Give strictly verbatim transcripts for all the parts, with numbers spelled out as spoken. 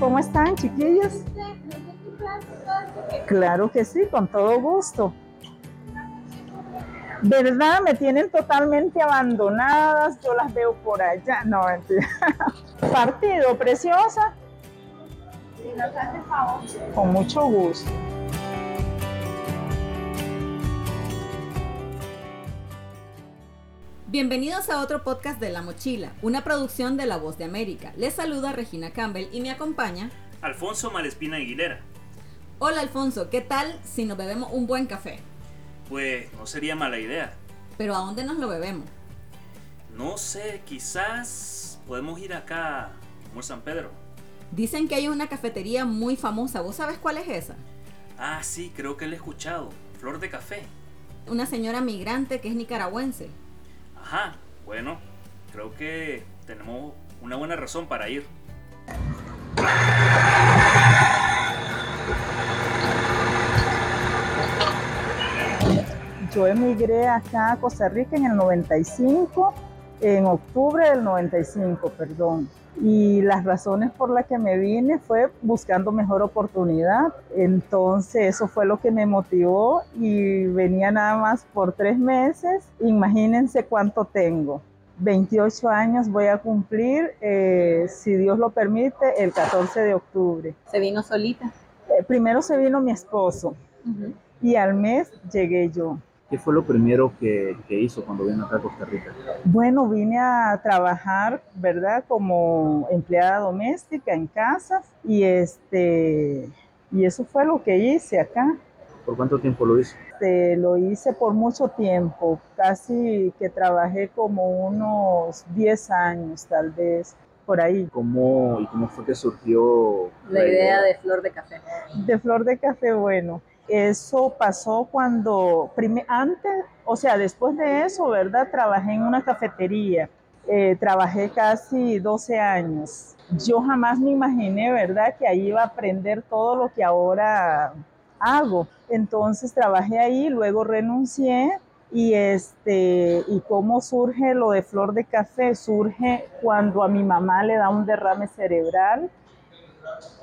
¿Cómo están, chiquillas? Claro que sí, con todo gusto. ¿Verdad? Me tienen totalmente abandonadas, yo las veo por allá. No, mentira. Partido, preciosa. Si nos hace favor. Con mucho gusto. Bienvenidos a otro podcast de La Mochila, una producción de La Voz de América. Les saluda Regina Campbell y me acompaña Alfonso Malespina Aguilera. Hola Alfonso, ¿qué tal si nos bebemos un buen café? Pues no sería mala idea. ¿Pero a dónde nos lo bebemos? No sé, quizás podemos ir acá, como San Pedro. Dicen que hay una cafetería muy famosa, ¿vos sabes cuál es esa? Ah, sí, creo que la he escuchado, Flor de Café. Una señora migrante que es nicaragüense. Ajá, bueno, creo que tenemos una buena razón para ir. Yo emigré acá a Costa Rica en el noventa y cinco, en octubre del noventa y cinco, perdón. Y las razones por las que me vine fue buscando mejor oportunidad. Entonces eso fue lo que me motivó y venía nada más por tres meses. Imagínense cuánto tengo. veintiocho años voy a cumplir, eh, si Dios lo permite, el catorce de octubre. ¿Se vino solita? Eh, primero se vino mi esposo, uh-huh, y al mes llegué yo. ¿Qué fue lo primero que, que hizo cuando vino acá a Costa Rica? Bueno, vine a trabajar, ¿verdad? Como empleada doméstica en casa y, este, y eso fue lo que hice acá. ¿Por cuánto tiempo lo hizo? Este, lo hice por mucho tiempo, casi que trabajé como unos diez años tal vez. Por ahí. ¿Cómo, ¿Y cómo fue que surgió la, la idea de Flor de Café? De Flor de Café, bueno. Eso pasó cuando, antes, o sea, después de eso, ¿verdad? Trabajé en una cafetería, eh, trabajé casi doce años. Yo jamás me imaginé, ¿verdad?, que ahí iba a aprender todo lo que ahora hago. Entonces trabajé ahí, luego renuncié y, este, ¿y cómo surge lo de Flor de Café? Surge cuando a mi mamá le da un derrame cerebral.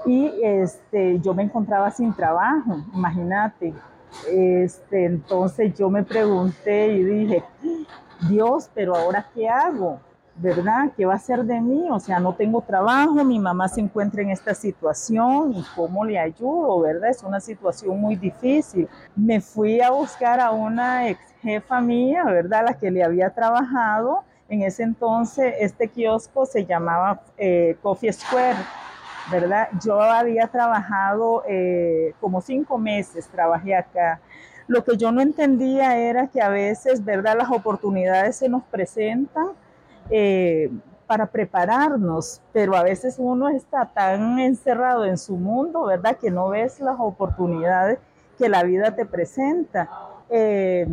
Y este, yo me encontraba sin trabajo, imagínate. Este, entonces yo me pregunté y dije, Dios, pero ahora ¿qué hago? ¿Verdad? ¿Qué va a ser de mí? O sea, no tengo trabajo, mi mamá se encuentra en esta situación y ¿cómo le ayudo? ¿Verdad? Es una situación muy difícil. Me fui a buscar a una ex jefa mía, ¿verdad? La que le había trabajado. En ese entonces este kiosco se llamaba eh, Coffee Square. ¿Verdad? Yo había trabajado eh, como cinco meses, trabajé acá. Lo que yo no entendía era que a veces, ¿verdad?, las oportunidades se nos presentan eh, para prepararnos, pero a veces uno está tan encerrado en su mundo, ¿verdad?, que no ves las oportunidades que la vida te presenta. Eh,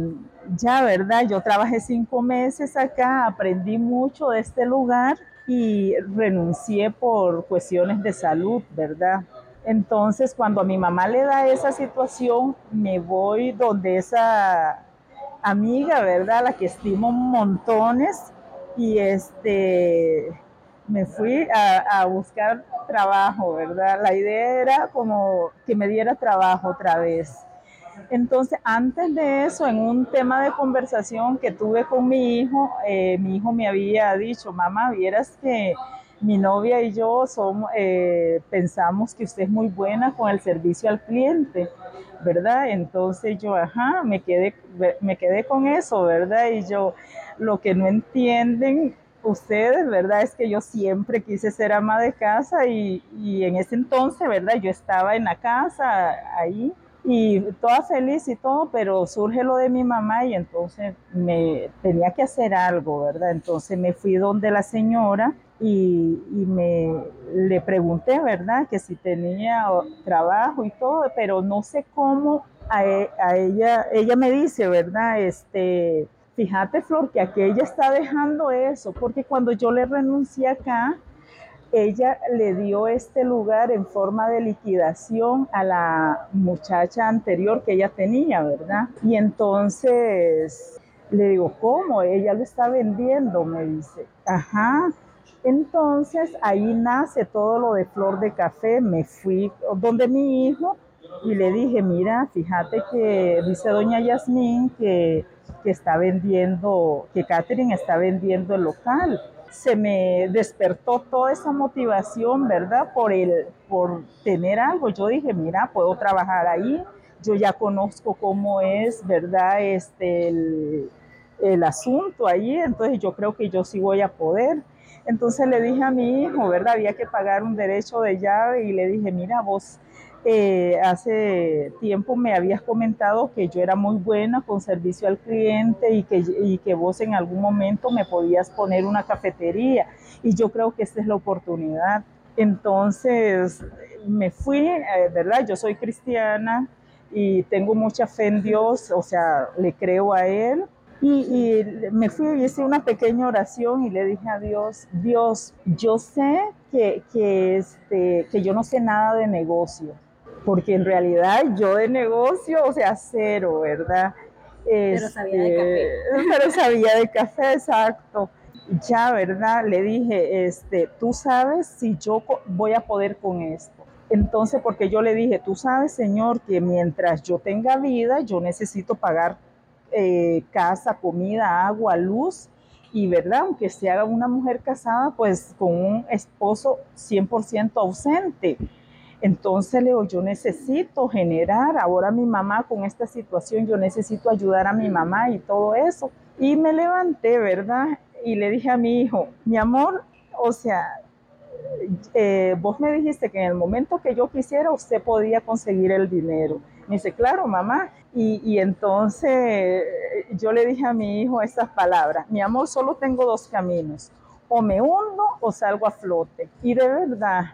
ya, ¿verdad?, yo trabajé cinco meses acá, aprendí mucho de este lugar. Y renuncié por cuestiones de salud, ¿verdad? Entonces, cuando a mi mamá le da esa situación, me voy donde esa amiga, ¿verdad? La que estimo montones, y este, me fui a, a buscar trabajo, ¿verdad? La idea era como que me diera trabajo otra vez. Entonces, antes de eso, en un tema de conversación que tuve con mi hijo, eh, mi hijo me había dicho, mamá, vieras que mi novia y yo somos, eh, pensamos que usted es muy buena con el servicio al cliente, ¿verdad? Entonces yo, ajá, me quedé, me quedé con eso, ¿verdad? Y yo, lo que no entienden ustedes, ¿verdad?, es que yo siempre quise ser ama de casa y, y en ese entonces, ¿verdad?, yo estaba en la casa, ahí, y toda feliz y todo, pero surge lo de mi mamá y entonces me tenía que hacer algo, ¿verdad? Entonces me fui donde la señora y, y me le pregunté, ¿verdad?, que si tenía trabajo y todo, pero no sé cómo a, a ella, ella me dice, ¿verdad?, este, fíjate, Flor, que aquella está dejando eso, porque cuando yo le renuncié acá, ella le dio este lugar en forma de liquidación a la muchacha anterior que ella tenía, ¿verdad? Y entonces le digo, ¿cómo? Ella lo está vendiendo, me dice. Ajá, Entonces ahí nace todo lo de Flor de Café. Me fui donde mi hijo y le dije, mira, fíjate que dice doña Yasmín que, que está vendiendo, que Catherine está vendiendo el local. Se me despertó toda esa motivación, ¿verdad? Por, el, por tener algo. Yo dije, mira, puedo trabajar ahí. Yo ya conozco cómo es, ¿verdad? Este, el, el asunto ahí. Entonces yo creo que yo sí voy a poder. Entonces le dije a mi hijo, ¿verdad? Había que pagar un derecho de llave y le dije, mira, vos... Eh, hace tiempo me habías comentado que yo era muy buena con servicio al cliente y que, y que vos en algún momento me podías poner una cafetería y yo creo que esta es la oportunidad. Entonces me fui, eh, ¿verdad? Yo soy cristiana y tengo mucha fe en Dios, o sea, le creo a Él. Y, y me fui y hice una pequeña oración y le dije a Dios, Dios, yo sé que, que, este, que yo no sé nada de negocio. Porque en realidad yo de negocio, o sea, cero, ¿verdad? Este, pero sabía de café. Pero sabía de café, exacto. Ya, ¿verdad? Le dije, este, tú sabes si yo voy a poder con esto. Entonces, porque yo le dije, tú sabes, Señor, que mientras yo tenga vida, yo necesito pagar eh, casa, comida, agua, luz. Y, ¿verdad? Aunque se haga una mujer casada, pues con un esposo cien por ciento ausente. Entonces, Leo, yo necesito generar, ahora mi mamá con esta situación, yo necesito ayudar a mi mamá y todo eso. Y me levanté, ¿verdad? Y le dije a mi hijo, mi amor, o sea, eh, vos me dijiste que en el momento que yo quisiera, usted podía conseguir el dinero. Me dice, claro, mamá. Y, y entonces yo le dije a mi hijo estas palabras, mi amor, solo tengo dos caminos, o me hundo o salgo a flote. Y de verdad...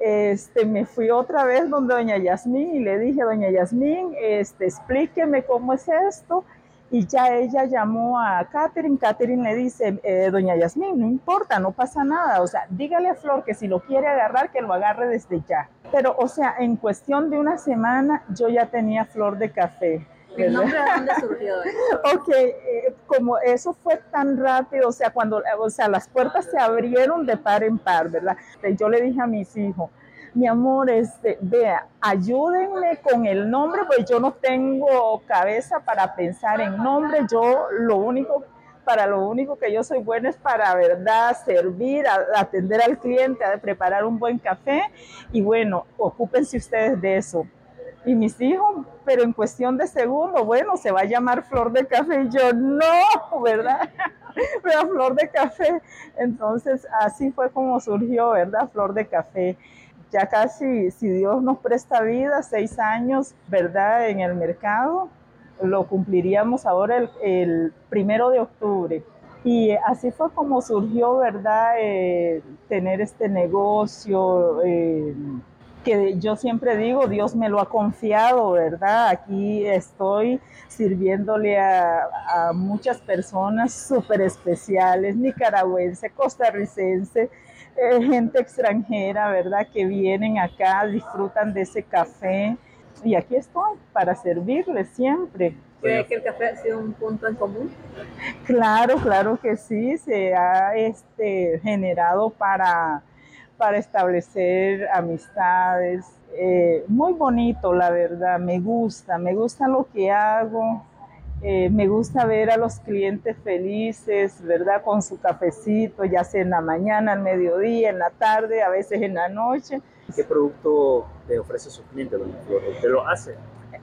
Este, me fui otra vez donde doña Yasmín y le dije, doña Yasmín, este, explíqueme cómo es esto. Y ya ella llamó a Catherine, Catherine le dice, eh, doña Yasmín, no importa, no pasa nada, o sea, dígale a Flor que si lo quiere agarrar, que lo agarre desde ya. Pero, o sea, en cuestión de una semana, yo ya tenía Flor de Café. ¿El nombre de dónde surgió eso? Ok, eh, como eso fue tan rápido, o sea, cuando, o sea, las puertas se abrieron de par en par, ¿verdad? Yo le dije a mis hijos, mi amor, este, vea, ayúdenme con el nombre, pues yo no tengo cabeza para pensar en nombre, yo lo único, para lo único que yo soy buena es para, ¿verdad?, servir, a, atender al cliente, a preparar un buen café, y bueno, ocúpense ustedes de eso. Y mis hijos, pero en cuestión de segundo, bueno, se va a llamar Flor de Café. Y yo, no, ¿verdad? Pero Flor de Café. Entonces, así fue como surgió, ¿verdad? Flor de Café. Ya casi, si Dios nos presta vida, seis años, ¿verdad? En el mercado, lo cumpliríamos ahora el, el primero de octubre. Y así fue como surgió, ¿verdad? Eh, tener este negocio, eh, que yo siempre digo, Dios me lo ha confiado, ¿verdad? Aquí estoy sirviéndole a, a muchas personas súper especiales, nicaragüense, costarricense, eh, gente extranjera, ¿verdad? Que vienen acá, disfrutan de ese café y aquí estoy para servirles siempre. ¿Cree que el café ha sido un punto en común? Claro, claro que sí, se ha este, generado para... para establecer amistades, eh, muy bonito la verdad, me gusta, me gusta lo que hago, eh, me gusta ver a los clientes felices, ¿verdad? Con su cafecito, ya sea en la mañana, al mediodía, en la tarde, a veces en la noche. ¿Qué producto le ofrece a sus clientes, doña Flor? ¿Usted lo hace?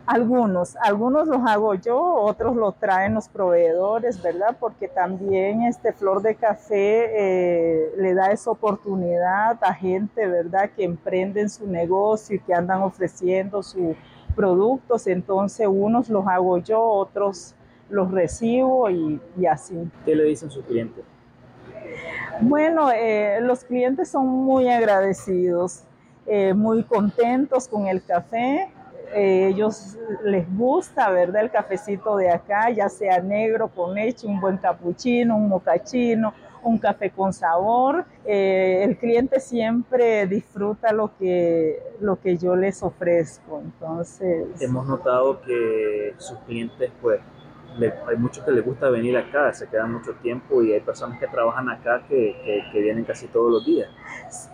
Algunos, algunos los hago yo, otros los traen los proveedores, ¿verdad? Porque también este Flor de Café eh, le da esa oportunidad a gente, ¿verdad? Que emprenden su negocio y que andan ofreciendo sus productos. Entonces, unos los hago yo, otros los recibo y, y así. ¿Qué le dicen sus clientes? Bueno, eh, los clientes son muy agradecidos, eh, muy contentos con el café. Eh, ellos les gusta, ¿verdad? El cafecito de acá, ya sea negro, con leche, un buen capuchino, un mocachino, un café con sabor. Eh, el cliente siempre disfruta lo que, lo que yo les ofrezco, entonces... Hemos notado que sus clientes, pues, le, hay muchos que les gusta venir acá, se quedan mucho tiempo y hay personas que trabajan acá que, que, que vienen casi todos los días.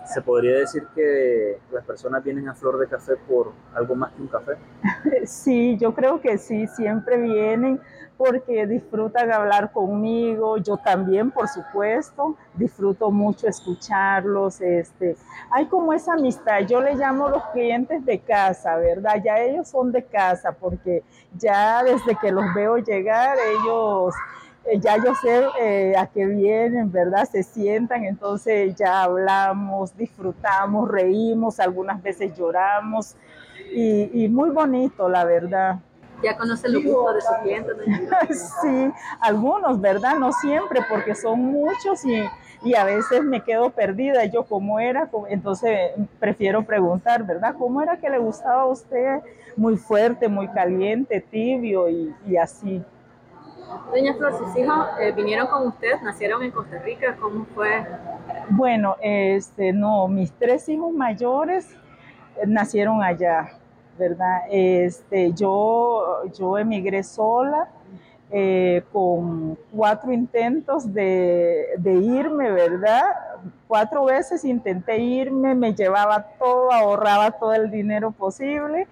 ¿Se podría decir que las personas vienen a Flor de Café por algo más que un café? Sí, yo creo que sí, siempre vienen porque disfrutan hablar conmigo, yo también, por supuesto, disfruto mucho escucharlos. Este, hay como esa amistad, yo le llamo los clientes de casa, ¿verdad? Ya ellos son de casa porque ya desde que los veo llegar, ellos... ya yo sé eh, a qué vienen, ¿verdad? Se sientan, entonces ya hablamos, disfrutamos, reímos, algunas veces lloramos y, y muy bonito, la verdad. ¿Ya conocen los gustos de sus clientes? Sí, algunos, ¿verdad? No siempre, porque son muchos y, y a veces me quedo perdida. Yo, ¿cómo era? Entonces prefiero preguntar, ¿verdad? ¿Cómo era que le gustaba a usted? Muy fuerte, muy caliente, tibio y, y así. Doña Flor, sus hijos eh, vinieron con usted, nacieron en Costa Rica, ¿cómo fue? Bueno, este, no, mis tres hijos mayores eh, nacieron allá, ¿verdad? Este, yo, yo emigré sola eh, con cuatro intentos de, de irme, ¿verdad? Cuatro veces intenté irme, me llevaba todo, ahorraba todo el dinero posible.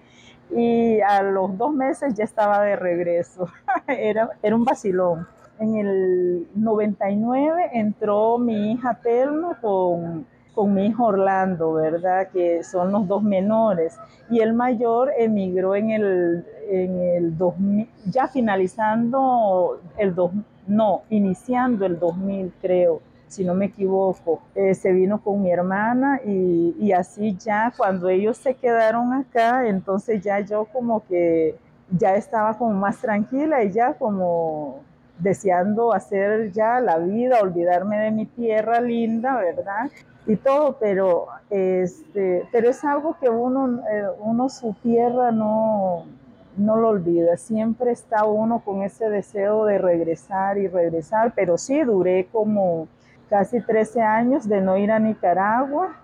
Y a los dos meses ya estaba de regreso, era, era un vacilón. En el noventa y nueve entró mi hija Telmo con, con mi hijo Orlando, ¿verdad? Que son los dos menores. Y el mayor emigró en el, en el dos mil, ya finalizando el dos, no, iniciando el dos mil creo. Si no me equivoco, eh, se vino con mi hermana y, y así ya cuando ellos se quedaron acá, entonces ya yo como que ya estaba como más tranquila y ya como deseando hacer ya la vida, olvidarme de mi tierra linda, ¿verdad? Y todo, pero, este, pero es algo que uno, eh, uno su tierra no, no lo olvida, siempre está uno con ese deseo de regresar y regresar, pero sí duré como... casi trece años de no ir a Nicaragua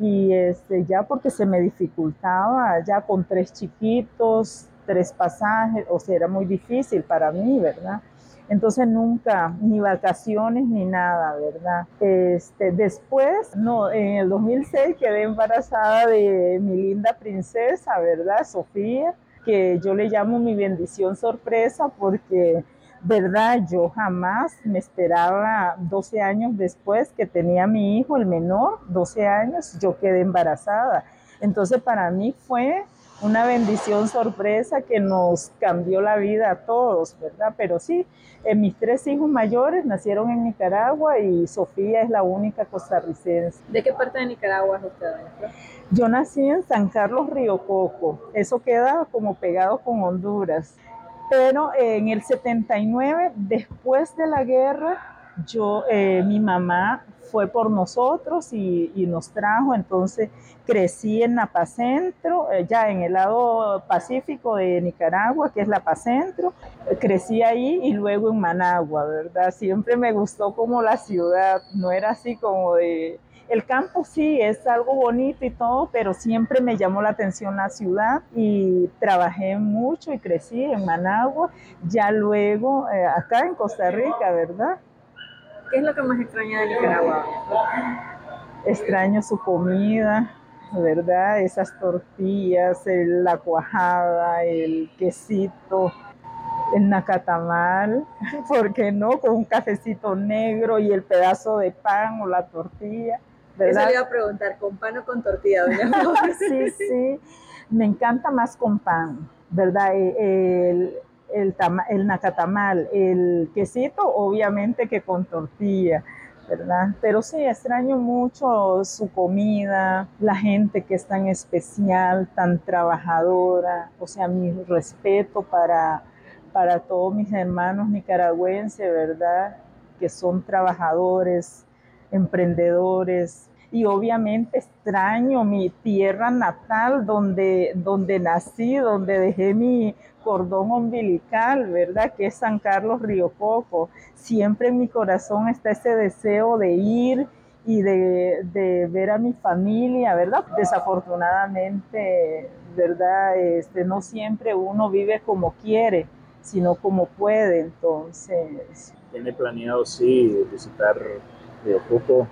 y este, ya porque se me dificultaba, ya con tres chiquitos, tres pasajes, o sea, era muy difícil para mí, ¿verdad? Entonces nunca, ni vacaciones ni nada, ¿verdad? Este, después, no, en el dos mil seis quedé embarazada de mi linda princesa, ¿verdad? Sofía, que yo le llamo mi bendición sorpresa porque... verdad, yo jamás me esperaba doce años después que tenía mi hijo, el menor, doce años, yo quedé embarazada. Entonces para mí fue una bendición sorpresa que nos cambió la vida a todos, ¿verdad? Pero sí, eh, mis tres hijos mayores nacieron en Nicaragua y Sofía es la única costarricense. ¿De qué parte de Nicaragua es usted, doña Flor? Yo nací en San Carlos Río Coco, eso queda como pegado con Honduras. Pero eh, en el setenta y nueve, después de la guerra, yo, eh, mi mamá fue por nosotros y, y nos trajo. Entonces crecí en La Paz Centro, eh, ya en el lado pacífico de Nicaragua, que es La Paz Centro. Eh, crecí ahí y luego en Managua, ¿verdad? Siempre me gustó como la ciudad, no era así como de... El campo sí es algo bonito y todo, pero siempre me llamó la atención la ciudad y trabajé mucho y crecí en Managua, ya luego eh, acá en Costa Rica, ¿verdad? ¿Qué es lo que más extraña de Nicaragua? Extraño su comida, ¿verdad? Esas tortillas, el, la cuajada, el quesito, el nacatamal, ¿por qué no? Con un cafecito negro y el pedazo de pan o la tortilla. ¿Verdad? Eso le iba a preguntar, ¿con pan o con tortilla, doña Flor? Sí, sí, me encanta más con pan, ¿verdad? El, el, tama, el nacatamal, el quesito, obviamente que con tortilla, ¿verdad? Pero sí, extraño mucho su comida, la gente que es tan especial, tan trabajadora, o sea, mi respeto para, para todos mis hermanos nicaragüenses, ¿verdad? Que son trabajadores, emprendedores y obviamente extraño mi tierra natal donde, donde nací, donde dejé mi cordón umbilical, ¿verdad? Que es San Carlos Río Coco. Siempre en mi corazón está ese deseo de ir y de, de ver a mi familia, ¿verdad? Desafortunadamente, ¿verdad? Este, no siempre uno vive como quiere. sino como puede. Entonces, ¿tiene planeado, sí, visitar Río Coco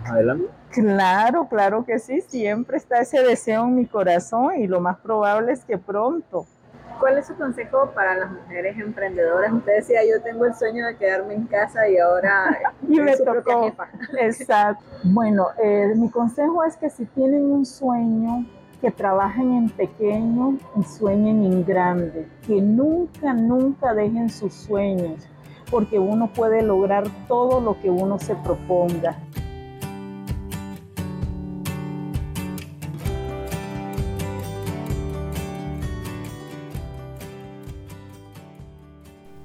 más adelante? Claro, claro que sí, siempre está ese deseo en mi corazón y lo más probable es que pronto. ¿Cuál es su consejo para las mujeres emprendedoras? Usted decía, yo tengo el sueño de quedarme en casa y ahora y me tocó. Exacto. Bueno, eh, mi consejo es que si tienen un sueño, que trabajen en pequeño y sueñen en grande. Que nunca, nunca dejen sus sueños, porque uno puede lograr todo lo que uno se proponga.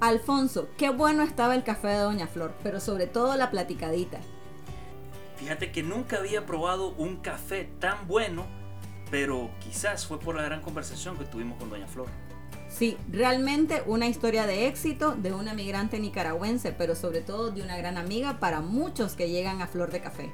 Alfonso, qué bueno estaba el café de Doña Flor, pero sobre todo la platicadita. Fíjate que nunca había probado un café tan bueno, pero quizás fue por la gran conversación que tuvimos con Doña Flor. Sí, realmente una historia de éxito de una migrante nicaragüense, pero sobre todo de una gran amiga para muchos que llegan a Flor de Café.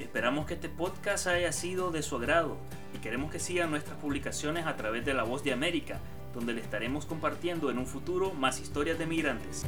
Esperamos que este podcast haya sido de su agrado y queremos que sigan nuestras publicaciones a través de La Voz de América, donde le estaremos compartiendo en un futuro más historias de migrantes.